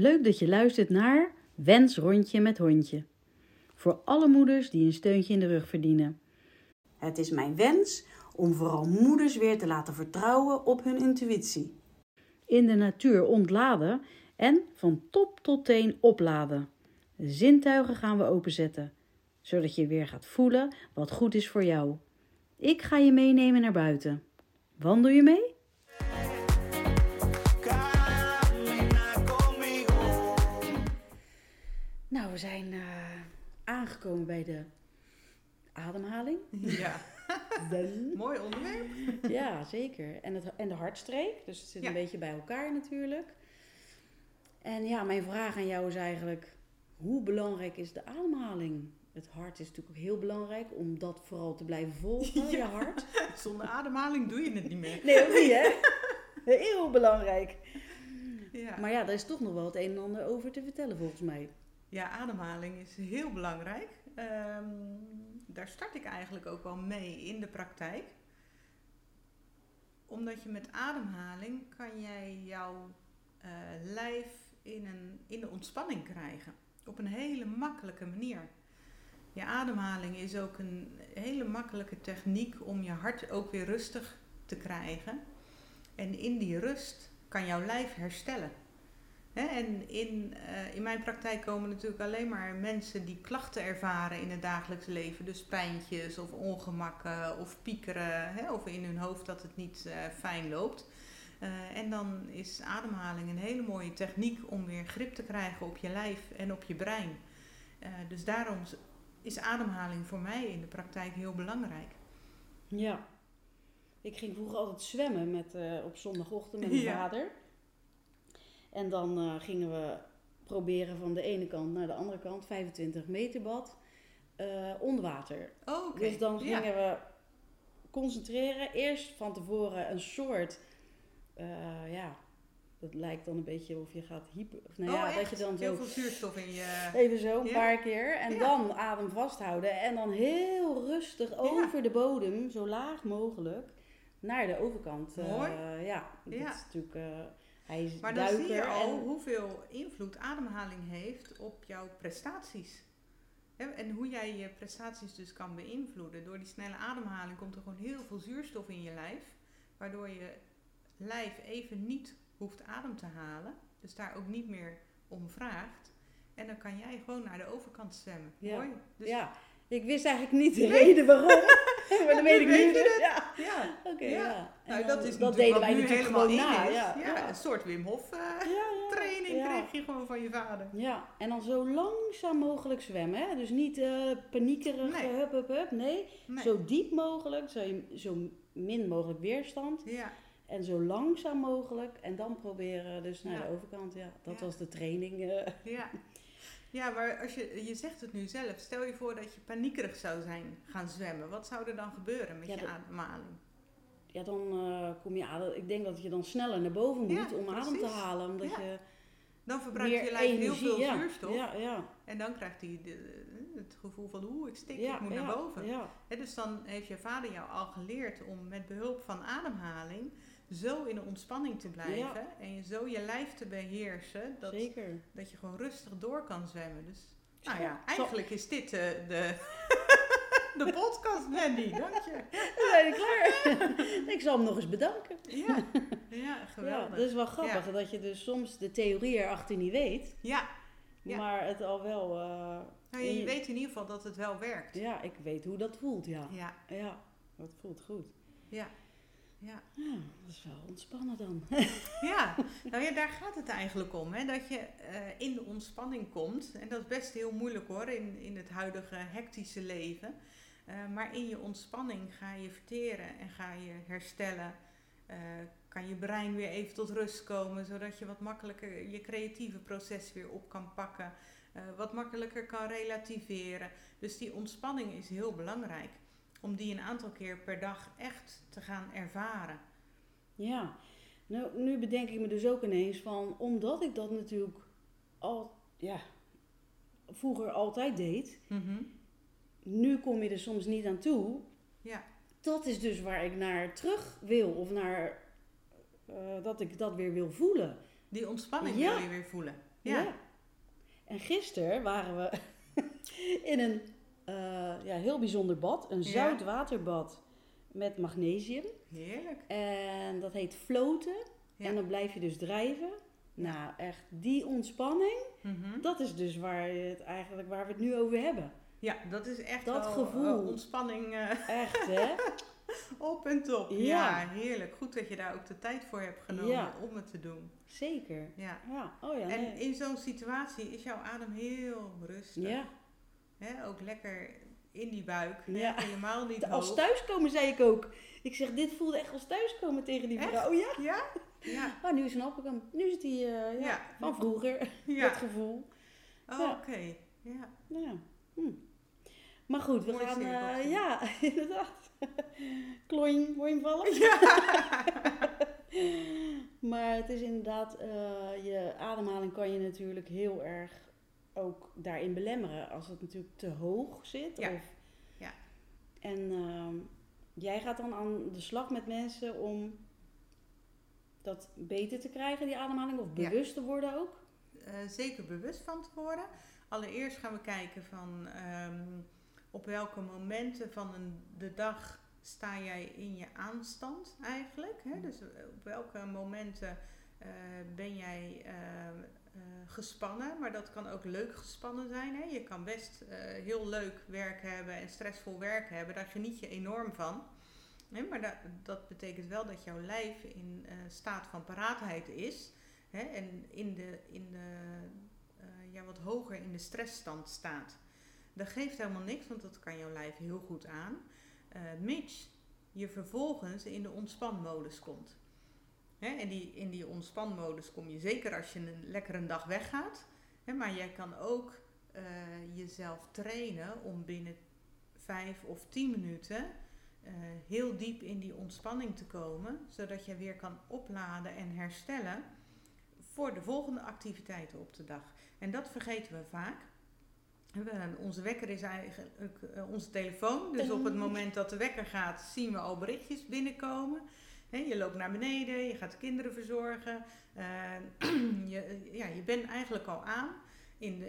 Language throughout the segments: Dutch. Leuk dat je luistert naar Wens Rondje met Hondje. Voor alle moeders die een steuntje in de rug verdienen. Het is mijn wens om vooral moeders weer te laten vertrouwen op hun intuïtie. In de natuur ontladen en van top tot teen opladen. De zintuigen gaan we openzetten, zodat je weer gaat voelen wat goed is voor jou. Ik ga je meenemen naar buiten. Wandel je mee? Nou, we zijn aangekomen bij de ademhaling. Ja, mooi onderwerp. Ja, zeker. En de hartstreek, dus het zit een beetje bij elkaar natuurlijk. En ja, mijn vraag aan jou is eigenlijk, hoe belangrijk is de ademhaling? Het hart is natuurlijk ook heel belangrijk om dat vooral te blijven volgen, je hart. Zonder ademhaling doe je het niet meer. Nee, ook niet hè? Heel belangrijk. Ja. Maar ja, daar is toch nog wel het een en ander over te vertellen volgens mij. Ja, ademhaling is heel belangrijk. Daar start ik eigenlijk ook wel mee in de praktijk. Omdat je met ademhaling kan jij jouw lijf in de ontspanning krijgen. Op een hele makkelijke manier. Je ademhaling is ook een hele makkelijke techniek om je hart ook weer rustig te krijgen. En in die rust kan jouw lijf herstellen. En in mijn praktijk komen natuurlijk alleen maar mensen die klachten ervaren in het dagelijks leven. Dus pijntjes of ongemakken of piekeren. Of in hun hoofd dat het niet fijn loopt. En dan is ademhaling een hele mooie techniek om weer grip te krijgen op je lijf en op je brein. Dus daarom is ademhaling voor mij in de praktijk heel belangrijk. Ja, ik ging vroeger altijd zwemmen op zondagochtend met mijn vader. En dan gingen we proberen van de ene kant naar de andere kant, 25 meter bad, onder water. Oh, okay. Dus dan gingen we concentreren. Eerst van tevoren een soort, dat lijkt dan een beetje of je gaat hyper... dat je dan heel veel zuurstof in je... Even zo, een paar keer. En dan adem vasthouden en dan heel rustig over de bodem, zo laag mogelijk, naar de overkant. Mooi. Dat is natuurlijk... maar dan zie je al hoeveel invloed ademhaling heeft op jouw prestaties. En hoe jij je prestaties dus kan beïnvloeden. Door die snelle ademhaling komt er gewoon heel veel zuurstof in je lijf. Waardoor je lijf even niet hoeft adem te halen. Dus daar ook niet meer om vraagt. En dan kan jij gewoon naar de overkant zwemmen. Ja. Mooi. Dus ik wist eigenlijk niet de reden waarom. Maar dan weet ik niet. Dat deden wij natuurlijk gewoon na. Een soort Wim Hof training kreeg je gewoon van je vader. Ja, en dan zo langzaam mogelijk zwemmen. Hè? Dus niet paniekerig, hup. Nee, zo diep mogelijk, zo min mogelijk weerstand. Ja. En zo langzaam mogelijk. En dan proberen dus naar de overkant. Ja, dat was de training. Ja, maar als je zegt het nu zelf. Stel je voor dat je paniekerig zou zijn gaan zwemmen. Wat zou er dan gebeuren met je ademhaling? Ja, dan kom je adem... Ik denk dat je dan sneller naar boven moet om adem te halen. Omdat je dan verbruikt je lijf heel veel zuurstof. Ja. En dan krijgt hij het gevoel van ik stik, ik moet naar boven. Ja. Dus dan heeft je vader jou al geleerd om met behulp van ademhaling... zo in de ontspanning te blijven en zo je lijf te beheersen dat je gewoon rustig door kan zwemmen. Dus eigenlijk is dit de podcast, Mandy. Dank je. We zijn er klaar. Ik zal hem nog eens bedanken. Ja, geweldig. Ja, dat is wel grappig dat je dus soms de theorie erachter niet weet. Ja. Maar het al wel... je weet in ieder geval dat het wel werkt. Ja, ik weet hoe dat voelt, Ja, dat voelt goed. Ja, dat is wel ontspannen dan. Daar gaat het eigenlijk om. Hè? Dat je in de ontspanning komt. En dat is best heel moeilijk hoor, in het huidige hectische leven. Maar in je ontspanning ga je verteren en ga je herstellen. Kan je brein weer even tot rust komen. Zodat je wat makkelijker je creatieve proces weer op kan pakken. Wat makkelijker kan relativeren. Dus die ontspanning is heel belangrijk. Om die een aantal keer per dag echt te gaan ervaren. Ja, nou, nu bedenk ik me dus ook ineens van... omdat ik dat natuurlijk vroeger altijd deed... Mm-hmm. Nu kom je er soms niet aan toe. Ja. Dat is dus waar ik naar terug wil. Of naar dat ik dat weer wil voelen. Die ontspanning wil je weer voelen. Ja. Ja. En gisteren waren we in een heel bijzonder bad. Een zoutwaterbad met magnesium. Heerlijk. En dat heet floten. Ja. En dan blijf je dus drijven. Nou, echt die ontspanning. Mm-hmm. Dat is dus waar we het nu over hebben. Ja, dat is echt dat wel, gevoel. Ontspanning. Echt, hè? Op en top. Ja. Ja, heerlijk. Goed dat je daar ook de tijd voor hebt genomen om het te doen. Zeker. Ja. Ja. Oh, ja, en in zo'n situatie is jouw adem heel rustig. Ja. Hè, ook lekker in die buik. Ja. Hè, helemaal niet hoog. Als thuiskomen zei ik ook. Ik zeg, dit voelde echt als thuiskomen tegen die vrouw. Oh ja? Ja. Ja. Oh, nu snap ik hem. Nu zit hij van vroeger. Ja. Dat gevoel. Oh, ja. Oké. Ja. Ja. Maar goed, we gaan... ja, inderdaad. Kloin, hoor je hem vallen? Ja. Maar het is inderdaad... je ademhaling kan je natuurlijk heel erg ook daarin belemmeren. Als het natuurlijk te hoog zit. Ja. Of, ja. En jij gaat dan aan de slag met mensen om dat beter te krijgen, die ademhaling. Of bewust te worden ook. Zeker bewust van te worden. Allereerst gaan we kijken van op welke momenten van de dag sta jij in je aanstand eigenlijk. Hè? Dus op welke momenten ben jij gespannen. Maar dat kan ook leuk gespannen zijn. Hè? Je kan best heel leuk werk hebben en stressvol werk hebben. Daar geniet je enorm van. Hè? Maar dat betekent wel dat jouw lijf in staat van paraatheid is. Hè? En in de wat hoger in de stressstand staat. Dat geeft helemaal niks, want dat kan jouw lijf heel goed aan. Mits je vervolgens in de ontspanmodus komt. Hè, en in die ontspanmodus kom je zeker als je een dag weggaat. Hè, maar jij kan ook jezelf trainen om binnen 5 of 10 minuten heel diep in die ontspanning te komen. Zodat je weer kan opladen en herstellen voor de volgende activiteiten op de dag. En dat vergeten we vaak. Onze wekker is eigenlijk onze telefoon. Dus op het moment dat de wekker gaat, zien we al berichtjes binnenkomen. Je loopt naar beneden, je gaat de kinderen verzorgen. Je bent eigenlijk al aan.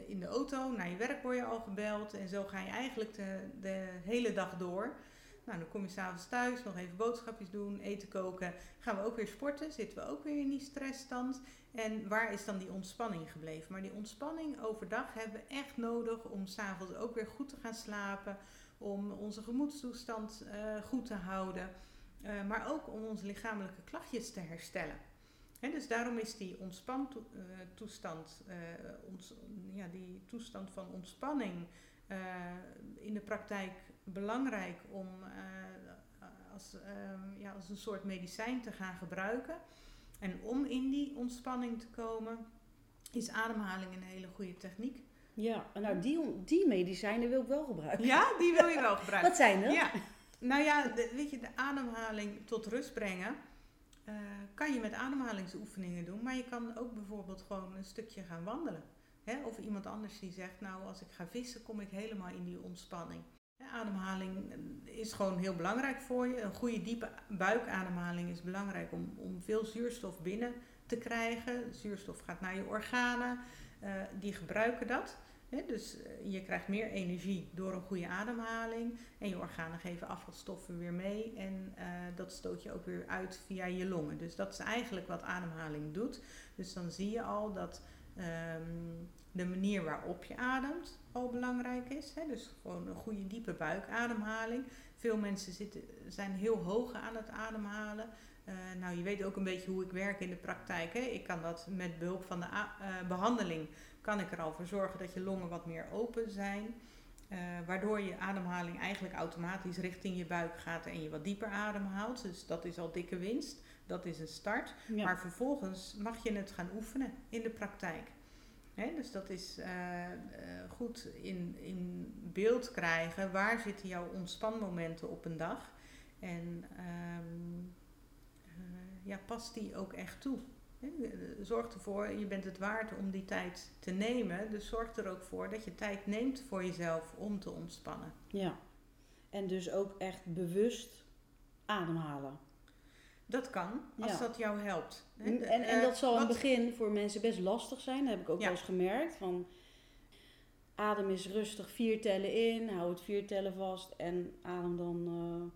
In de auto, naar je werk word je al gebeld. En zo ga je eigenlijk de hele dag door. Nou, dan kom je s'avonds thuis, nog even boodschapjes doen, eten koken. Gaan we ook weer sporten, zitten we ook weer in die stressstand. En waar is dan die ontspanning gebleven? Maar die ontspanning overdag hebben we echt nodig om s'avonds ook weer goed te gaan slapen. Om onze gemoedstoestand goed te houden. Maar ook om onze lichamelijke klachtjes te herstellen. He, dus daarom is die die toestand van ontspanning in de praktijk belangrijk om als een soort medicijn te gaan gebruiken. En om in die ontspanning te komen, is ademhaling een hele goede techniek. Ja, nou die medicijnen wil ik wel gebruiken. Ja, die wil je wel gebruiken. Wat zijn dat? Ja, nou ja, de ademhaling tot rust brengen kan je met ademhalingsoefeningen doen. Maar je kan ook bijvoorbeeld gewoon een stukje gaan wandelen. Hè? Of iemand anders die zegt, nou als ik ga vissen kom ik helemaal in die ontspanning. Ademhaling is gewoon heel belangrijk voor je. Een goede diepe buikademhaling is belangrijk om veel zuurstof binnen te krijgen. Zuurstof gaat naar je organen, die gebruiken dat. Dus je krijgt meer energie door een goede ademhaling. En je organen geven afvalstoffen weer mee. En dat stoot je ook weer uit via je longen. Dus dat is eigenlijk wat ademhaling doet. Dus dan zie je al dat... de manier waarop je ademt al belangrijk is. Hè? Dus gewoon een goede diepe buikademhaling. Veel mensen zijn heel hoog aan het ademhalen. Nou, je weet ook een beetje hoe ik werk in de praktijk. Hè? Ik kan dat met behulp van de behandeling. Kan ik er al voor zorgen dat je longen wat meer open zijn. Waardoor je ademhaling eigenlijk automatisch richting je buik gaat. En je wat dieper ademhaalt. Dus dat is al dikke winst. Dat is een start. Ja. Maar vervolgens mag je het gaan oefenen in de praktijk. He, dus dat is goed in beeld krijgen. Waar zitten jouw ontspanmomenten op een dag? En pas die ook echt toe. He, zorg ervoor, je bent het waard om die tijd te nemen. Dus zorg er ook voor dat je tijd neemt voor jezelf om te ontspannen. Ja, en dus ook echt bewust ademhalen. Dat kan, als dat jou helpt. En dat zal in het begin voor mensen best lastig zijn. Dat heb ik ook wel eens gemerkt. Van, adem is rustig 4 tellen in, hou het 4 tellen vast en adem dan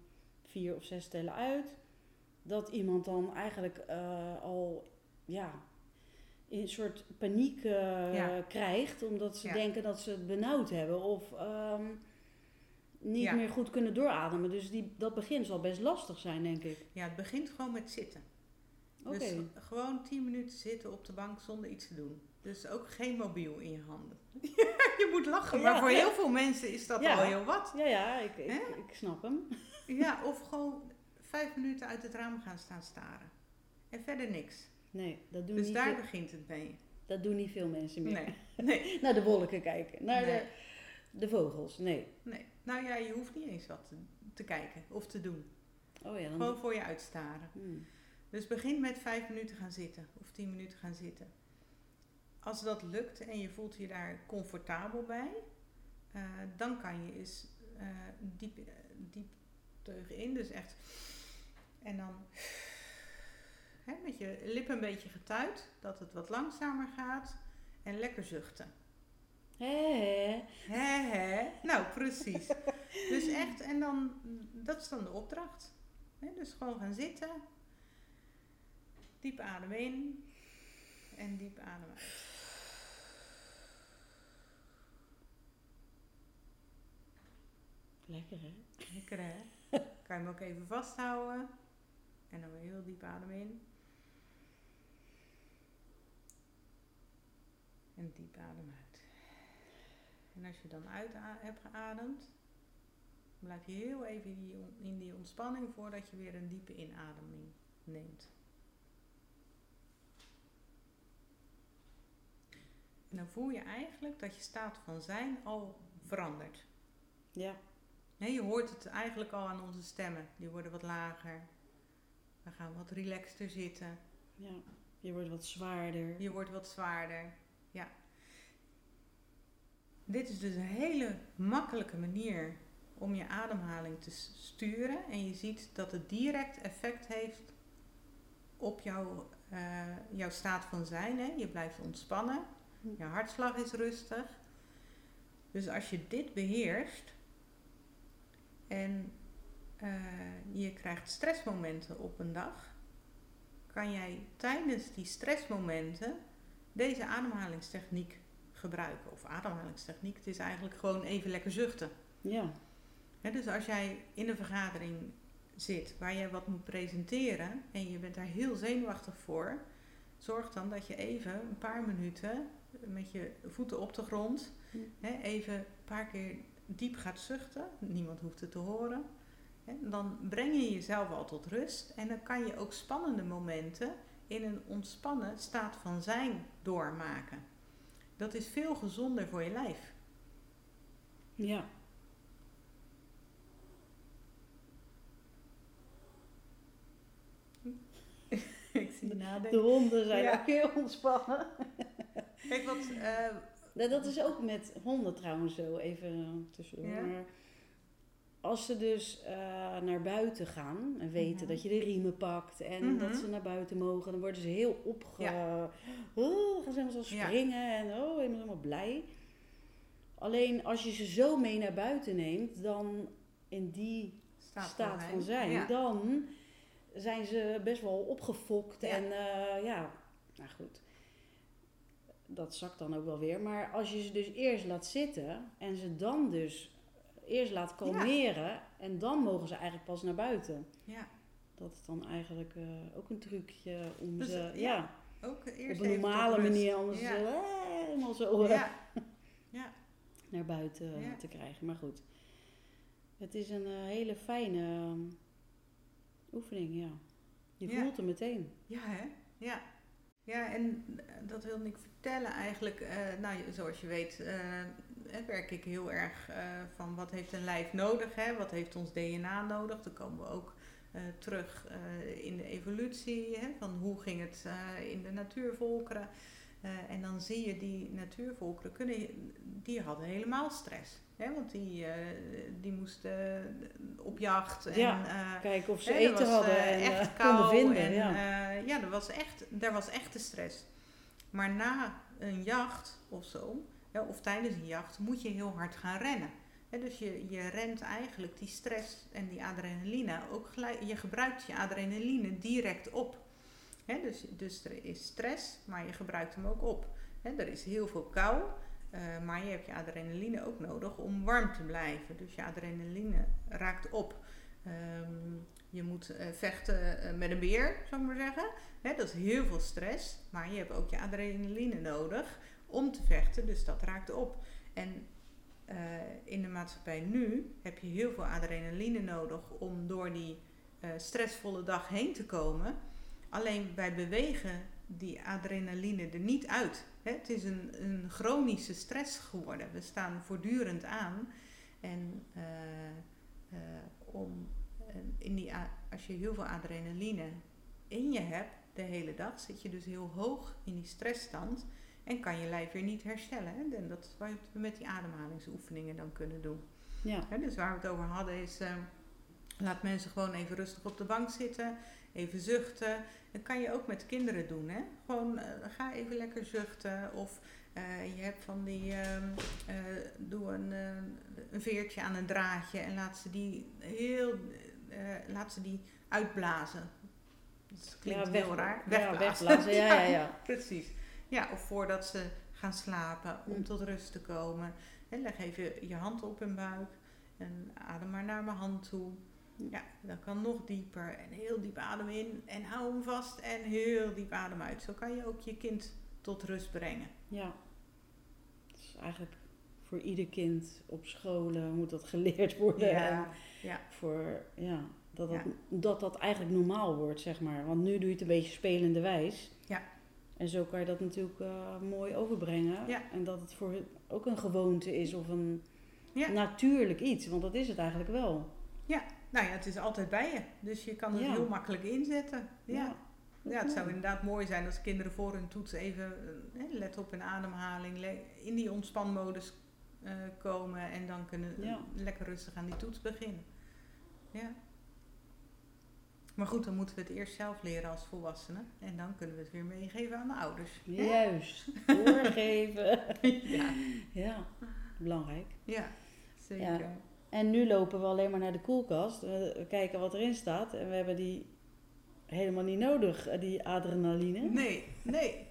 4 of 6 tellen uit. Dat iemand dan eigenlijk in een soort paniek krijgt, omdat ze denken dat ze het benauwd hebben of niet meer goed kunnen doorademen. Dus dat begin zal best lastig zijn, denk ik. Ja, het begint gewoon met zitten. Okay. Dus gewoon 10 minuten zitten op de bank zonder iets te doen. Dus ook geen mobiel in je handen. Je moet lachen, maar voor heel veel mensen is dat al heel wat. Ja, ik snap hem. Ja, of gewoon 5 minuten uit het raam gaan staan staren. En verder niks. Nee, dat doen dus niet daar begint het mee. Dat doen niet veel mensen meer. Nee. Naar de wolken kijken. Naar de vogels, nee. Nou ja, je hoeft niet eens wat te kijken of te doen. Oh ja, dan... Gewoon voor je uitstaren. Hmm. Dus begin met 5 minuten gaan zitten of 10 minuten gaan zitten. Als dat lukt en je voelt je daar comfortabel bij, dan kan je eens diep terug in. Dus echt. En dan met je lippen een beetje getuit, dat het wat langzamer gaat en lekker zuchten. Hé. Nou, precies. Dus echt, en dan, dat is dan de opdracht. Dus gewoon gaan zitten, diep adem in. En diep ademen. Lekker hè? Kan je hem ook even vasthouden. En dan weer heel diep ademen in. En diep adem uit. En als je dan uit hebt geademd, blijf je heel even in die ontspanning voordat je weer een diepe inademing neemt. En dan voel je eigenlijk dat je staat van zijn al verandert. Ja. Je hoort het eigenlijk al aan onze stemmen. Die worden wat lager. We gaan wat relaxter zitten. Ja, je wordt wat zwaarder. Ja. Dit is dus een hele makkelijke manier om je ademhaling te sturen. En je ziet dat het direct effect heeft op jouw staat van zijn. Hè? Je blijft ontspannen. Je hartslag is rustig. Dus als je dit beheerst en je krijgt stressmomenten op een dag, kan jij tijdens die stressmomenten deze ademhalingstechniek gebruiken. Of ademhalingstechniek, het is eigenlijk gewoon even lekker zuchten. Ja. He, dus als jij in een vergadering zit waar je wat moet presenteren en je bent daar heel zenuwachtig voor, zorg dan dat je even een paar minuten met je voeten op de grond, even een paar keer diep gaat zuchten. Niemand hoeft het te horen. Dan breng je jezelf al tot rust. En dan kan je ook spannende momenten in een ontspannen staat van zijn doormaken. Dat is veel gezonder voor je lijf. Ja. Ik zie de honden zijn ook heel ontspannen. Kijk, wat... dat is ook met honden trouwens zo, even tussendoor. Ja. Maar als ze dus naar buiten gaan en weten dat je de riemen pakt en dat ze naar buiten mogen, dan worden ze heel gaan ze helemaal zo springen en helemaal blij. Alleen als je ze zo mee naar buiten neemt, dan in die staat van zijn, dan zijn ze best wel opgefokt en nou goed. Dat zakt dan ook wel weer. Maar als je ze dus eerst laat zitten en ze dan dus eerst laat kalmeren en dan mogen ze eigenlijk pas naar buiten. Ja. Dat is dan eigenlijk ook een trucje om dus, ze ook eerst op een normale manier anders helemaal zo naar buiten te krijgen. Maar goed, het is een hele fijne oefening, Je voelt hem meteen. Ja, hè? Ja. Ja, en dat wilde ik vertellen eigenlijk. Zoals je weet werk ik heel erg van wat heeft een lijf nodig, hè? Wat heeft ons DNA nodig? Dan komen we ook terug in de evolutie, hè? Van hoe ging het in de natuurvolkeren. En dan zie je die natuurvolkeren, die hadden helemaal stress. Hè? Want die moesten op jacht. En, ja, kijken of ze eten hadden en echt konden vinden. En, ja, er was echt de stress. Maar na een jacht of zo, of tijdens een jacht, moet je heel hard gaan rennen. Hè? Dus je rent eigenlijk die stress en die adrenaline ook gelijk. Je gebruikt je adrenaline direct op. He, dus er is stress, maar je gebruikt hem ook op. Er is heel veel kou, maar je hebt je adrenaline ook nodig om warm te blijven. Dus je adrenaline raakt op. Je moet vechten met een beer, zou ik maar zeggen. Dat is heel veel stress, maar je hebt ook je adrenaline nodig om te vechten. Dus dat raakt op. En in de maatschappij nu heb je heel veel adrenaline nodig om door die stressvolle dag heen te komen. Alleen wij bewegen die adrenaline er niet uit. Het is een chronische stress geworden. We staan voortdurend aan. En als je heel veel adrenaline in je hebt de hele dag, zit je dus heel hoog in die stressstand. En kan je lijf weer niet herstellen. Hè? En dat is wat we met die ademhalingsoefeningen dan kunnen doen. Ja. Dus waar we het over hadden is, laat mensen gewoon even rustig op de bank zitten. Even zuchten. Dat kan je ook met kinderen doen. Hè? Gewoon ga even lekker zuchten. Of je hebt van die... doe een veertje aan een draadje. En laat ze die uitblazen. Dat klinkt heel raar. Wegblazen. Ja. Precies. Ja, of voordat ze gaan slapen. Om tot rust te komen. En leg even je hand op hun buik. En adem maar naar mijn hand toe. Ja, dan kan nog dieper en heel diep adem in en hou hem vast en heel diep adem uit. Zo kan je ook je kind tot rust brengen. Ja, dat is eigenlijk voor ieder kind op scholen moet dat geleerd worden. Ja, ja. Dat eigenlijk normaal wordt, zeg maar. Want nu doe je het een beetje spelende wijs. Ja. En zo kan je dat natuurlijk mooi overbrengen. Ja. En dat het voor ook een gewoonte is of een natuurlijk iets, want dat is het eigenlijk wel. Ja. Nou ja, het is altijd bij je. Dus je kan het heel makkelijk inzetten. Ja, het zou inderdaad mooi zijn als kinderen voor hun toets even let op hun ademhaling, in die ontspanmodus komen en dan kunnen lekker rustig aan die toets beginnen. Ja. Maar goed, dan moeten we het eerst zelf leren als volwassenen. En dan kunnen we het weer meegeven aan de ouders. Juist, doorgeven. Ja, belangrijk. Ja, zeker. Ja. En nu lopen we alleen maar naar de koelkast. We kijken wat erin staat. En we hebben die helemaal niet nodig, die adrenaline. Nee. Nee,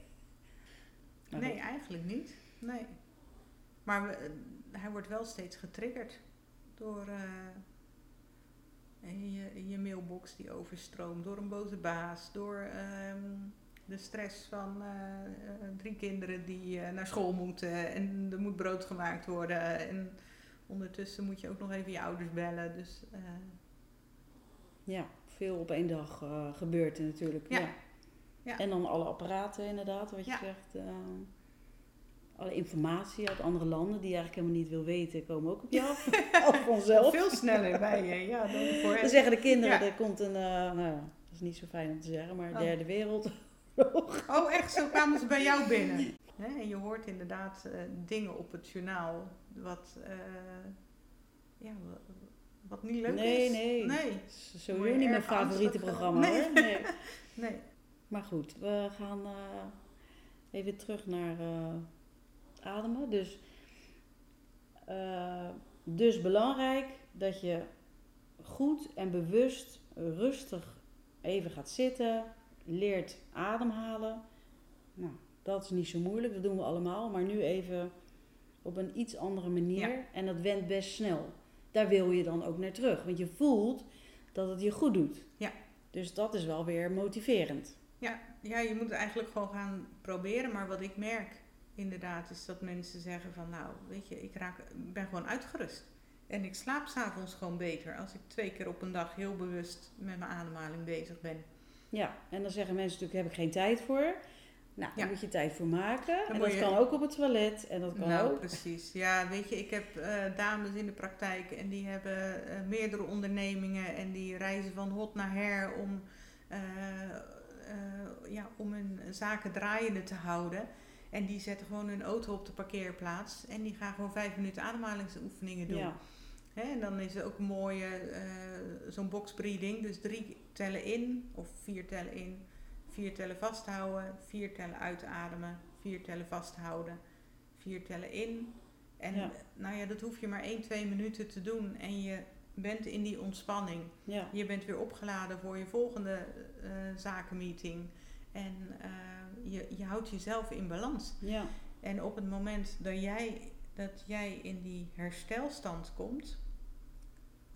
eigenlijk niet. Nee. Maar hij wordt wel steeds getriggerd door je mailbox die overstroomt. Door een boze baas. Door de stress van 3 kinderen die naar school moeten. En er moet brood gemaakt worden. En ondertussen moet je ook nog even je ouders bellen. Dus, ja, veel op één dag gebeurt er natuurlijk. Ja. Ja. En dan alle apparaten inderdaad, wat je zegt. Alle informatie uit andere landen die je eigenlijk helemaal niet wil weten, komen ook op je af. Of vanzelf. Veel sneller bij je. Ja, dan zeggen de kinderen, er komt een, dat is niet zo fijn om te zeggen, maar derde wereldoorlog. Oh echt, zo kwamen ze bij jou binnen. En je hoort inderdaad dingen op het journaal wat niet leuk is. Nee. Sowieso niet mijn favoriete programma. Nee. Maar goed, we gaan even terug naar ademen. Dus belangrijk dat je goed en bewust rustig even gaat zitten. Leert ademhalen. Nou, dat is niet zo moeilijk, dat doen we allemaal. Maar nu even op een iets andere manier. Ja. En dat went best snel. Daar wil je dan ook naar terug. Want je voelt dat het je goed doet. Ja. Dus dat is wel weer motiverend. Ja, je moet eigenlijk gewoon gaan proberen. Maar wat ik merk inderdaad is dat mensen zeggen van... Nou, weet je, ik ben gewoon uitgerust. En ik slaap 's avonds gewoon beter. Als ik 2 keer op een dag heel bewust met mijn ademhaling bezig ben. Ja, en dan zeggen mensen natuurlijk, heb ik geen tijd voor... Nou, daar moet je tijd voor maken. En dat kan ook op het toilet. En dat kan ook. Precies. Ja, weet je, ik heb dames in de praktijk en die hebben meerdere ondernemingen en die reizen van hot naar her om hun zaken draaiende te houden. En die zetten gewoon hun auto op de parkeerplaats. En die gaan gewoon 5 minuten ademhalingsoefeningen doen. Ja. He, en dan is er ook een mooie, zo'n box breathing. Dus 3 tellen in of 4 tellen in. 4 tellen vasthouden. 4 tellen uitademen. 4 tellen vasthouden. 4 tellen in. En ja. Nou ja, dat hoef je maar 1-2 minuten te doen. En je bent in die ontspanning. Ja. Je bent weer opgeladen voor je volgende zakenmeeting. En je houdt jezelf in balans. Ja. En op het moment dat jij in die herstelstand komt,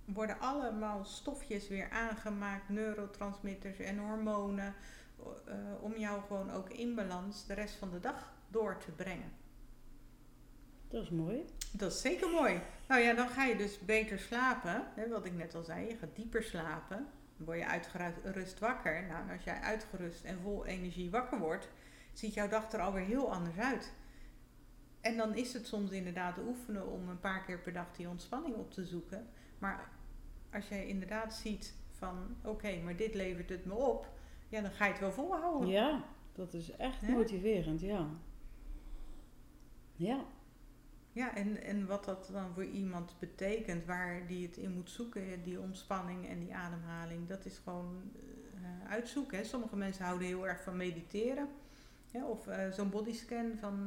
worden allemaal stofjes weer aangemaakt, neurotransmitters en hormonen, om jou gewoon ook in balans de rest van de dag door te brengen. Dat is mooi. Dat is zeker mooi. Nou ja, dan ga je dus beter slapen. Hè, wat ik net al zei, je gaat dieper slapen. Dan word je uitgerust wakker. Nou, als jij uitgerust en vol energie wakker wordt, ziet jouw dag er alweer heel anders uit. En dan is het soms inderdaad oefenen om een paar keer per dag die ontspanning op te zoeken. Maar als jij inderdaad ziet van oké, maar dit levert het me op. Ja, dan ga je het wel volhouden. Ja, dat is echt motiverend, ja. Ja. Ja, en wat dat dan voor iemand betekent, waar die het in moet zoeken, die ontspanning en die ademhaling, dat is gewoon uitzoeken. Hè. Sommige mensen houden heel erg van mediteren. Ja, of zo'n bodyscan van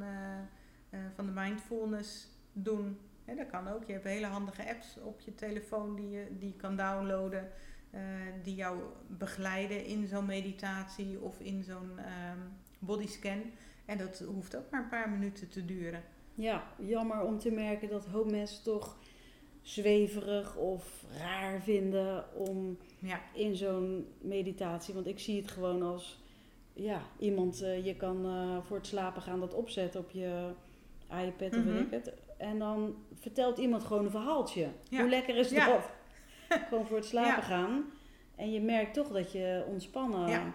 de mindfulness doen. Ja, dat kan ook. Je hebt hele handige apps op je telefoon die je kan downloaden, die jou begeleiden in zo'n meditatie of in zo'n bodyscan. En dat hoeft ook maar een paar minuten te duren. Ja, jammer om te merken dat hoop mensen toch zweverig of raar vinden om in zo'n meditatie. Want ik zie het gewoon als iemand, je kan voor het slapen gaan dat opzetten op je iPad of weet ik het. En dan vertelt iemand gewoon een verhaaltje. Ja. Hoe lekker is dat? Gewoon voor het slapen gaan. En je merkt toch dat je ontspannen... Ja.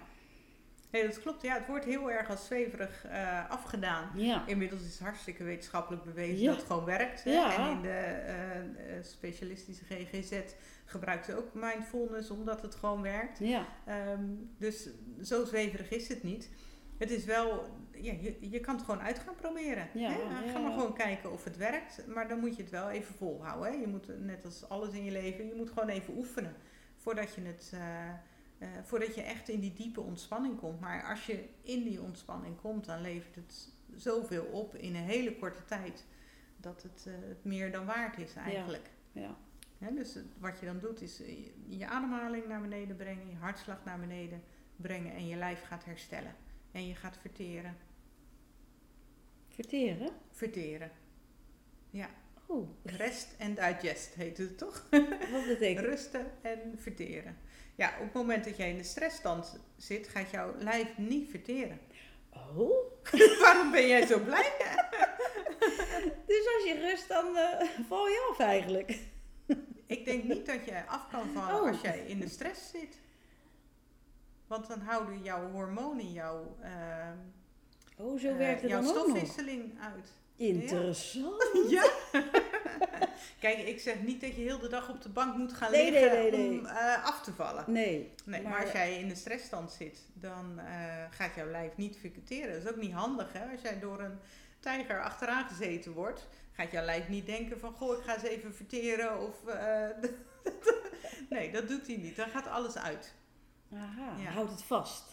Nee, dat klopt. Ja, het wordt heel erg als zweverig afgedaan. Ja. Inmiddels is het hartstikke wetenschappelijk bewezen dat het gewoon werkt. Ja. En in de specialistische GGZ gebruikt ze ook mindfulness omdat het gewoon werkt. Ja. Dus zo zweverig is het niet. Het is wel, je kan het gewoon uit gaan proberen. Ja, hè? Ga maar gewoon kijken of het werkt. Maar dan moet je het wel even volhouden. Hè? Je moet, net als alles in je leven, je moet gewoon even oefenen voordat je het... voordat je echt in die diepe ontspanning komt. Maar als je in die ontspanning komt, dan levert het zoveel op in een hele korte tijd. Dat het meer dan waard is eigenlijk. Ja. Ja. He, dus wat je dan doet is je ademhaling naar beneden brengen. Je hartslag naar beneden brengen. En je lijf gaat herstellen. En je gaat verteren. Verteren? Verteren. Ja. Oh. Rest en digest heet het toch? Wat betekent? Rusten en verteren. Ja, op het moment dat jij in de stressstand zit, gaat jouw lijf niet verteren. Oh? Waarom ben jij zo blij? Dus als je rust, dan val je af eigenlijk. Ik denk niet dat je af kan vallen als jij in de stress zit. Want dan houden jouw hormonen jouw stofwisseling uit. Interessant. Ja. Kijk, ik zeg niet dat je heel de dag op de bank moet gaan liggen om af te vallen. Nee. Maar als jij in de stressstand zit, dan gaat jouw lijf niet verteren. Dat is ook niet handig, hè? Als jij door een tijger achteraan gezeten wordt, gaat jouw lijf niet denken van, goh, ik ga eens even verteren. Of, nee, dat doet hij niet. Dan gaat alles uit. Aha, houdt het vast.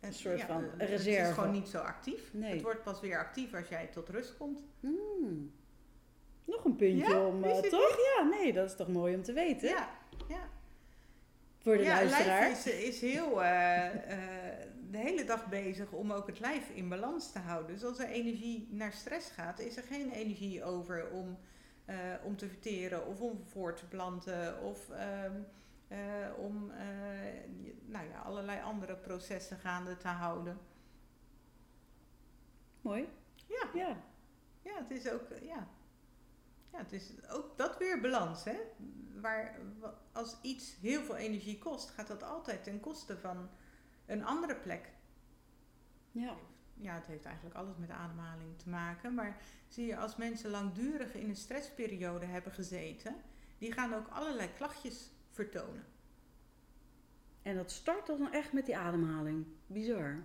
Een soort van reserve. Het is gewoon niet zo actief. Nee. Het wordt pas weer actief als jij tot rust komt. Hmm. Nog een puntje om, toch? Niet? Ja, nee, dat is toch mooi om te weten. Ja. Voor de luisteraar. Lijf is heel de hele dag bezig om ook het lijf in balans te houden. Dus als er energie naar stress gaat, is er geen energie over om te verteren of om voor te planten of... allerlei andere processen gaande te houden. Mooi. Ja. Ja, het is ook, het is ook dat weer balans, hè. Waar als iets heel veel energie kost, gaat dat altijd ten koste van een andere plek. Ja. Ja, het heeft eigenlijk alles met ademhaling te maken. Maar zie je, als mensen langdurig in een stressperiode hebben gezeten, die gaan ook allerlei klachtjes vertonen. En dat start dan echt met die ademhaling. Bizar.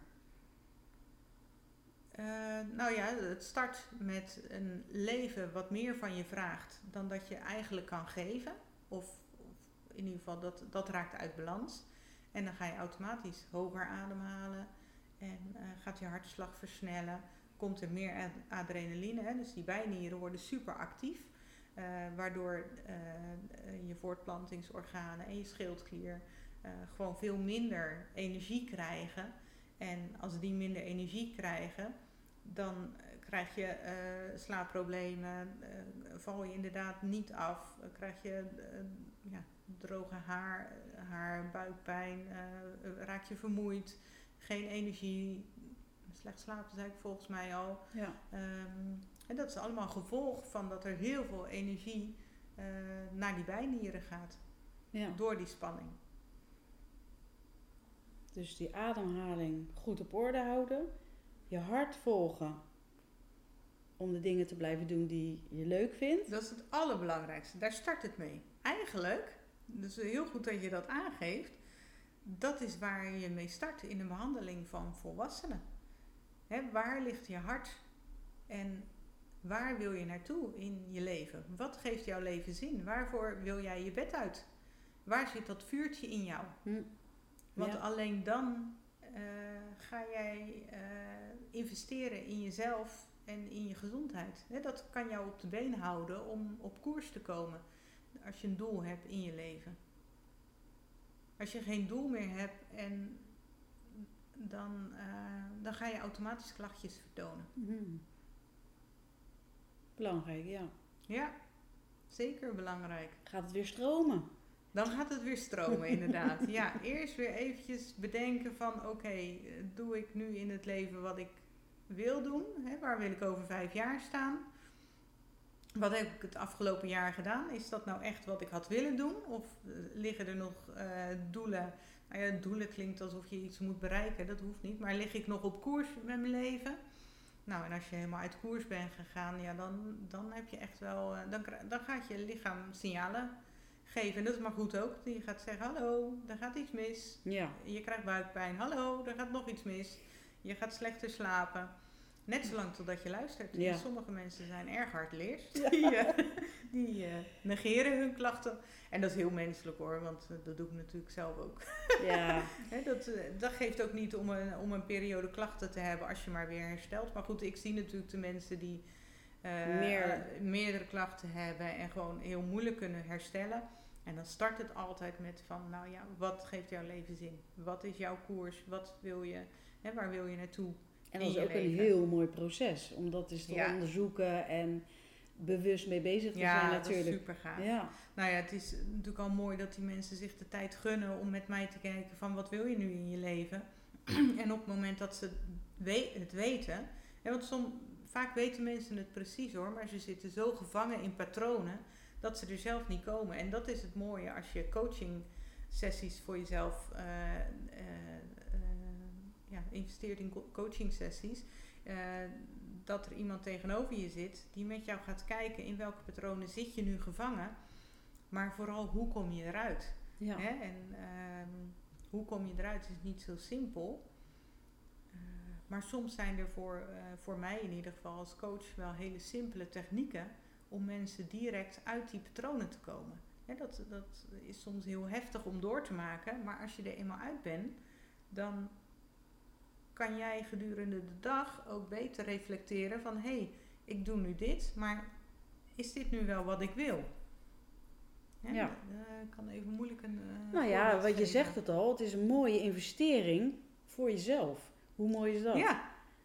Nou ja, het start met een leven wat meer van je vraagt dan dat je eigenlijk kan geven. Of in ieder geval, dat raakt uit balans. En dan ga je automatisch hoger ademhalen en gaat je hartslag versnellen. Komt er meer adrenaline, hè? Dus die bijnieren worden super actief. Waardoor je voortplantingsorganen en je schildklier gewoon veel minder energie krijgen. En als die minder energie krijgen, dan krijg je slaapproblemen, val je inderdaad niet af, krijg je droge haar, buikpijn, raak je vermoeid, geen energie, slecht slapen zei ik volgens mij al. Ja. En dat is allemaal gevolg van dat er heel veel energie naar die bijnieren gaat, door die spanning. Dus die ademhaling goed op orde houden. Je hart volgen. Om de dingen te blijven doen die je leuk vindt. Dat is het allerbelangrijkste. Daar start het mee. Eigenlijk, dus heel goed dat je dat aangeeft. Dat is waar je mee start in de behandeling van volwassenen. Hè, waar ligt je hart? En waar wil je naartoe in je leven? Wat geeft jouw leven zin? Waarvoor wil jij je bed uit? Waar zit dat vuurtje in jou? Want alleen dan ga jij investeren in jezelf en in je gezondheid. He, dat kan jou op de been houden om op koers te komen. Als je een doel hebt in je leven. Als je geen doel meer hebt, en dan ga je automatisch klachtjes vertonen. Belangrijk, ja. Ja, zeker belangrijk. Gaat het weer stromen? Dan gaat het weer stromen, inderdaad. Ja, eerst weer eventjes bedenken van oké, doe ik nu in het leven wat ik wil doen? Hè? Waar wil ik over 5 jaar staan? Wat heb ik het afgelopen jaar gedaan? Is dat nou echt wat ik had willen doen? Of liggen er nog doelen? Nou ja, doelen klinkt alsof je iets moet bereiken. Dat hoeft niet. Maar lig ik nog op koers met mijn leven? Nou, en als je helemaal uit koers bent gegaan, ja, dan heb je echt wel... Dan gaat je lichaam signalen geven. En dat is maar goed ook. Je gaat zeggen, hallo, daar gaat iets mis. Ja. Je krijgt buikpijn. Hallo, daar gaat nog iets mis. Je gaat slechter slapen. Net zolang totdat je luistert. Ja. En sommige mensen zijn erg hardleers. Ja. Die negeren hun klachten. En dat is heel menselijk hoor, want dat doe ik natuurlijk zelf ook. Ja. Dat geeft ook niet om een periode klachten te hebben als je maar weer herstelt. Maar goed, ik zie natuurlijk de mensen die... meerdere klachten hebben en gewoon heel moeilijk kunnen herstellen. En dan start het altijd met van, nou ja, wat geeft jouw leven zin? Wat is jouw koers? Wat wil je? Hè, waar wil je naartoe? En dat is ook leven? Een heel mooi proces. Om dat eens te onderzoeken en bewust mee bezig te zijn natuurlijk. Ja, dat is super gaaf. Ja. Nou ja, het is natuurlijk al mooi dat die mensen zich de tijd gunnen om met mij te kijken van, wat wil je nu in je leven? En op het moment dat ze het weten, hè, want vaak weten mensen het precies hoor, maar ze zitten zo gevangen in patronen dat ze er zelf niet komen. En dat is het mooie als je coaching sessies voor jezelf investeert in coaching sessies. Dat er iemand tegenover je zit die met jou gaat kijken in welke patronen zit je nu gevangen. Maar vooral hoe kom je eruit? Ja. Hè? En hoe kom je eruit is niet zo simpel. Maar soms zijn er voor mij in ieder geval als coach wel hele simpele technieken om mensen direct uit die patronen te komen. Ja, dat is soms heel heftig om door te maken, maar als je er eenmaal uit bent, dan kan jij gedurende de dag ook beter reflecteren van hé, ik doe nu dit, maar is dit nu wel wat ik wil? Ja. Dat kan even moeilijk een... nou ja, wat geven. Je zegt het al, het is een mooie investering voor jezelf. Hoe mooi is dat? Ja.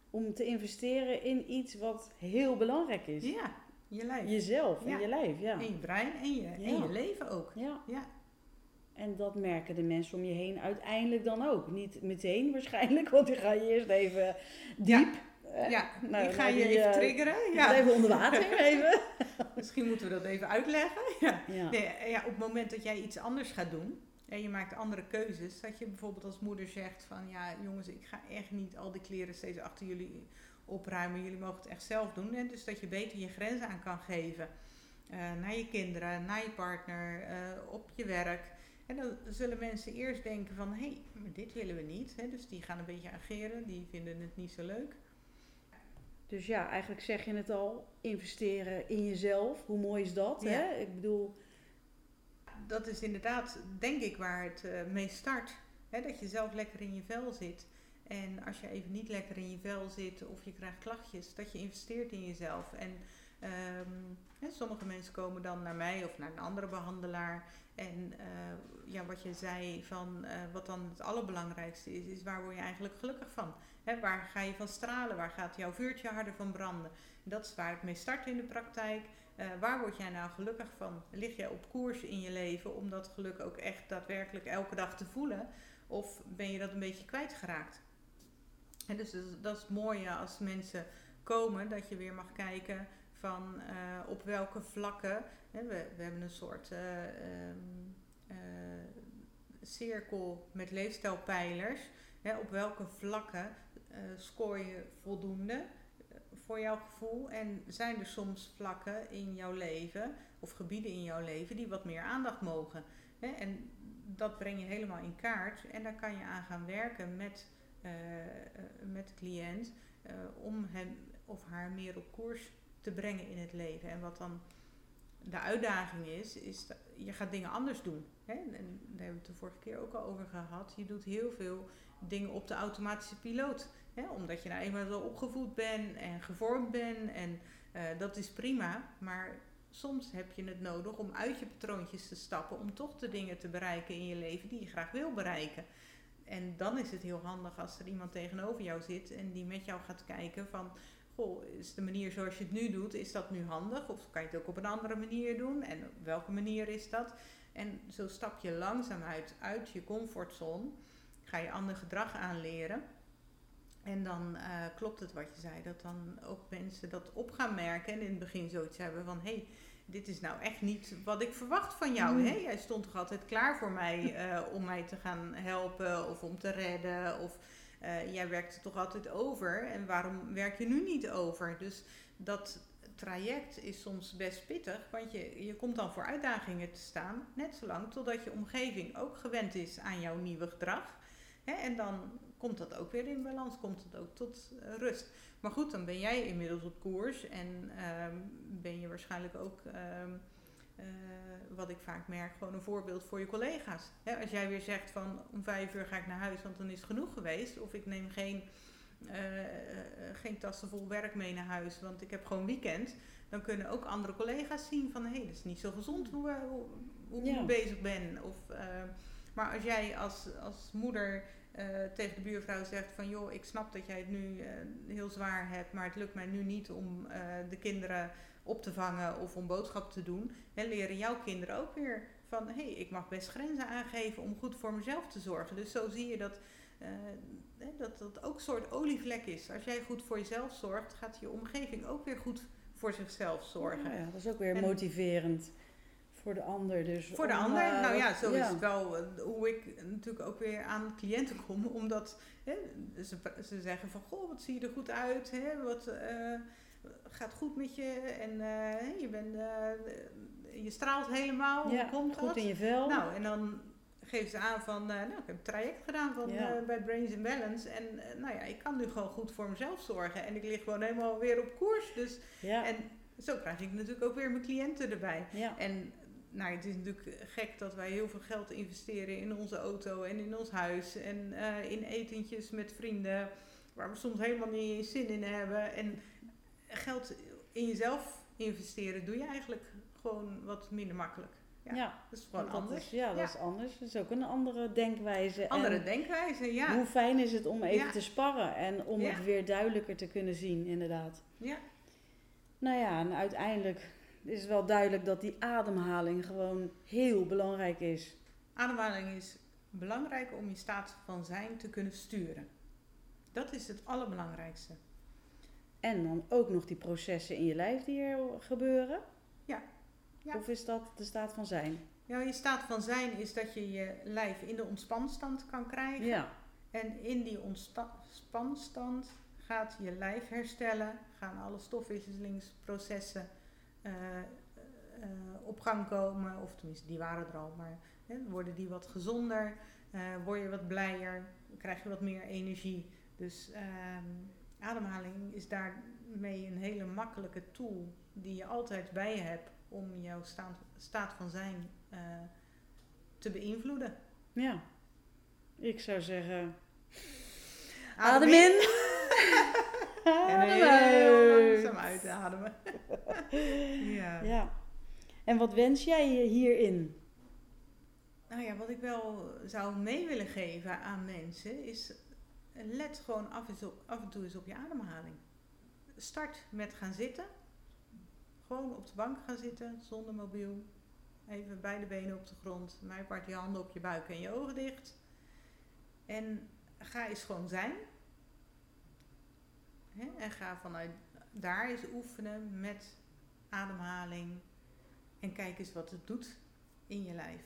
Om te investeren in iets wat heel belangrijk is. Ja, je lijf. Jezelf en je lijf, ja. En je brein en je leven ook. Ja. Ja. En dat merken de mensen om je heen uiteindelijk dan ook. Niet meteen waarschijnlijk, want die ga je eerst even diep. Ja, nou, die ga je even triggeren. Ja. Even onder water even. Misschien moeten we dat even uitleggen. Ja. Ja. Nee, ja, op het moment dat jij iets anders gaat doen... En je maakt andere keuzes. Dat je bijvoorbeeld als moeder zegt van... Ja, jongens, ik ga echt niet al die kleren steeds achter jullie opruimen. Jullie mogen het echt zelf doen. En dus dat je beter je grenzen aan kan geven. Naar je kinderen, naar je partner, op je werk. En dan zullen mensen eerst denken van... Hé, dit willen we niet. Hè? Dus die gaan een beetje ageren. Die vinden het niet zo leuk. Dus ja, eigenlijk zeg je het al, investeren in jezelf. Hoe mooi is dat? Ja. Hè? Ik bedoel... Dat is inderdaad, denk ik, waar het mee start. Hè? Dat je zelf lekker in je vel zit. En als je even niet lekker in je vel zit of je krijgt klachtjes, dat je investeert in jezelf. En sommige mensen komen dan naar mij of naar een andere behandelaar. En wat je zei van wat dan het allerbelangrijkste is waar word je eigenlijk gelukkig van? Hè, waar ga je van stralen? Waar gaat jouw vuurtje harder van branden? Dat is waar ik mee start in de praktijk. Waar word jij nou gelukkig van? Lig jij op koers in je leven om dat geluk ook echt daadwerkelijk elke dag te voelen? Of ben je dat een beetje kwijtgeraakt? En dus dat is het mooie als mensen komen, dat je weer mag kijken van op welke vlakken. We hebben een soort cirkel met leefstijlpijlers. Op welke vlakken scoor je voldoende voor jouw gevoel? En zijn er soms vlakken in jouw leven of gebieden in jouw leven die wat meer aandacht mogen? En dat breng je helemaal in kaart. En daar kan je aan gaan werken met de cliënt om hem of haar meer op koers te brengen in het leven. En wat dan de uitdaging is dat je gaat dingen anders doen. Hè? En daar hebben we het de vorige keer ook al over gehad. Je doet heel veel dingen op de automatische piloot. Hè? Omdat je nou eenmaal zo opgevoed bent en gevormd bent. En dat is prima. Maar soms heb je het nodig om uit je patroontjes te stappen. Om toch de dingen te bereiken in je leven die je graag wil bereiken. En dan is het heel handig als er iemand tegenover jou zit. En die met jou gaat kijken van... Goh, is de manier zoals je het nu doet, is dat nu handig? Of kan je het ook op een andere manier doen? En op welke manier is dat? En zo stap je langzaam uit je comfortzone. Ga je ander gedrag aanleren. En dan klopt het wat je zei. Dat dan ook mensen dat op gaan merken. En in het begin zoiets hebben van... Hey, dit is nou echt niet wat ik verwacht van jou. Hè? Jij stond toch altijd klaar voor mij om mij te gaan helpen of om te redden. Of jij werkte toch altijd over en waarom werk je nu niet over? Dus dat traject is soms best pittig, want je komt dan voor uitdagingen te staan. Net zolang totdat je omgeving ook gewend is aan jouw nieuwe gedrag. Hè? En dan komt dat ook weer in balans, komt het ook tot rust. Maar goed, dan ben jij inmiddels op koers en ben je waarschijnlijk ook, wat ik vaak merk, gewoon een voorbeeld voor je collega's. Hè, als jij weer zegt van om 5:00 ga ik naar huis, want dan is het genoeg geweest. Of ik neem geen tassen vol werk mee naar huis, want ik heb gewoon weekend. Dan kunnen ook andere collega's zien van, hé, dat is niet zo gezond hoe ik bezig ben. Of, maar als jij als moeder... tegen de buurvrouw zegt van joh, ik snap dat jij het nu heel zwaar hebt, maar het lukt mij nu niet om de kinderen op te vangen of om boodschap te doen. En leren jouw kinderen ook weer van hey, ik mag best grenzen aangeven om goed voor mezelf te zorgen. Dus zo zie je dat ook een soort olievlek is. Als jij goed voor jezelf zorgt, gaat je omgeving ook weer goed voor zichzelf zorgen. Ja, dat is ook weer motiverend. Voor de ander dus. Voor de ander? Is het wel hoe ik natuurlijk ook weer aan cliënten kom. Omdat ze zeggen van, goh, wat zie je er goed uit. Hè? Wat gaat goed met je. En je straalt helemaal. Ja, komt goed dat? In je vel. Nou, en dan geven ze aan van, ik heb een traject gedaan bij Brains and Balance. En ik kan nu gewoon goed voor mezelf zorgen. En ik lig gewoon helemaal weer op koers. Dus, ja. En zo krijg ik natuurlijk ook weer mijn cliënten erbij. Ja. En, het is natuurlijk gek dat wij heel veel geld investeren in onze auto en in ons huis. En in etentjes met vrienden waar we soms helemaal niet zin in hebben. En geld in jezelf investeren doe je eigenlijk gewoon wat minder makkelijk. Ja, dat is gewoon anders. Dat is anders. Dat is ook een andere denkwijze. Ja. Hoe fijn is het om even te sparren en om het weer duidelijker te kunnen zien, inderdaad. Ja. En uiteindelijk... Het is wel duidelijk dat die ademhaling gewoon heel belangrijk is. Ademhaling is belangrijk om je staat van zijn te kunnen sturen. Dat is het allerbelangrijkste. En dan ook nog die processen in je lijf die er gebeuren? Ja. Of is dat de staat van zijn? Ja, je staat van zijn is dat je je lijf in de ontspanstand kan krijgen. Ja. En in die ontspanstand gaat je lijf herstellen. Gaan alle stofwisselingsprocessen op gang komen, of tenminste die waren er al, maar worden die wat gezonder, word je wat blijer, krijg je wat meer energie. Dus Ademhaling is daarmee een hele makkelijke tool die je altijd bij je hebt om jouw staat van zijn te beïnvloeden. Ja, ik zou zeggen... Adem in! En heel langzaam uitademen. Ja. En wat wens jij hierin? Nou ja, wat ik wel zou mee willen geven aan mensen is... Let gewoon af en toe eens op je ademhaling. Start met gaan zitten. Gewoon op de bank gaan zitten, zonder mobiel. Even beide benen op de grond. Mijn part je handen op je buik en je ogen dicht. En ga eens gewoon zijn. En ga vanuit daar eens oefenen met ademhaling. En kijk eens wat het doet in je lijf.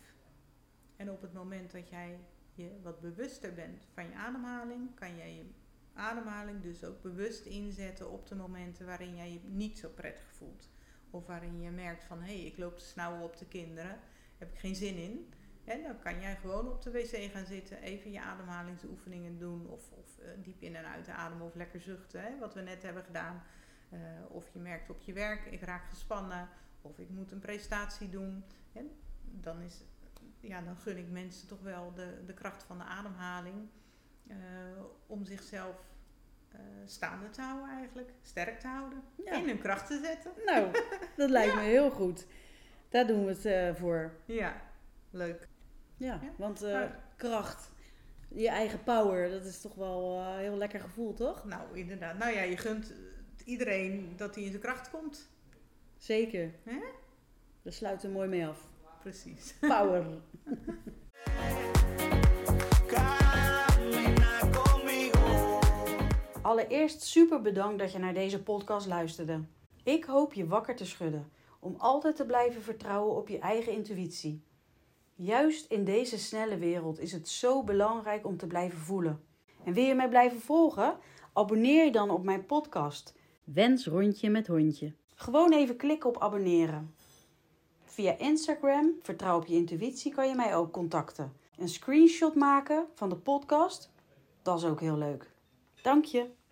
En op het moment dat jij... je wat bewuster bent van je ademhaling, kan jij je ademhaling dus ook bewust inzetten op de momenten waarin jij je niet zo prettig voelt. Of waarin je merkt van, hé, ik loop te snauwen op de kinderen, heb ik geen zin in. En dan kan jij gewoon op de wc gaan zitten, even je ademhalingsoefeningen doen of diep in en uit ademen of lekker zuchten, hè, wat we net hebben gedaan. Of je merkt op je werk, ik raak gespannen of ik moet een presentatie doen. En dan is het... Ja, dan gun ik mensen toch wel de kracht van de ademhaling om zichzelf staande te houden eigenlijk. Sterk te houden. Ja. En hun kracht te zetten. Nou, dat lijkt me heel goed. Daar doen we het voor. Ja, leuk. Ja. Want kracht, je eigen power, dat is toch wel een heel lekker gevoel, toch? Nou, inderdaad. Nou ja, je gunt iedereen dat hij in zijn kracht komt. Zeker. Huh? Dat sluit er mooi mee af. Precies. Power. Allereerst super bedankt dat je naar deze podcast luisterde. Ik hoop je wakker te schudden om altijd te blijven vertrouwen op je eigen intuïtie. Juist in deze snelle wereld is het zo belangrijk om te blijven voelen. En wil je mij blijven volgen? Abonneer je dan op mijn podcast. Wens Rondje met Hondje. Gewoon even klikken op abonneren. Via Instagram, Vertrouw op je intuïtie, kan je mij ook contacten. Een screenshot maken van de podcast, dat is ook heel leuk. Dank je.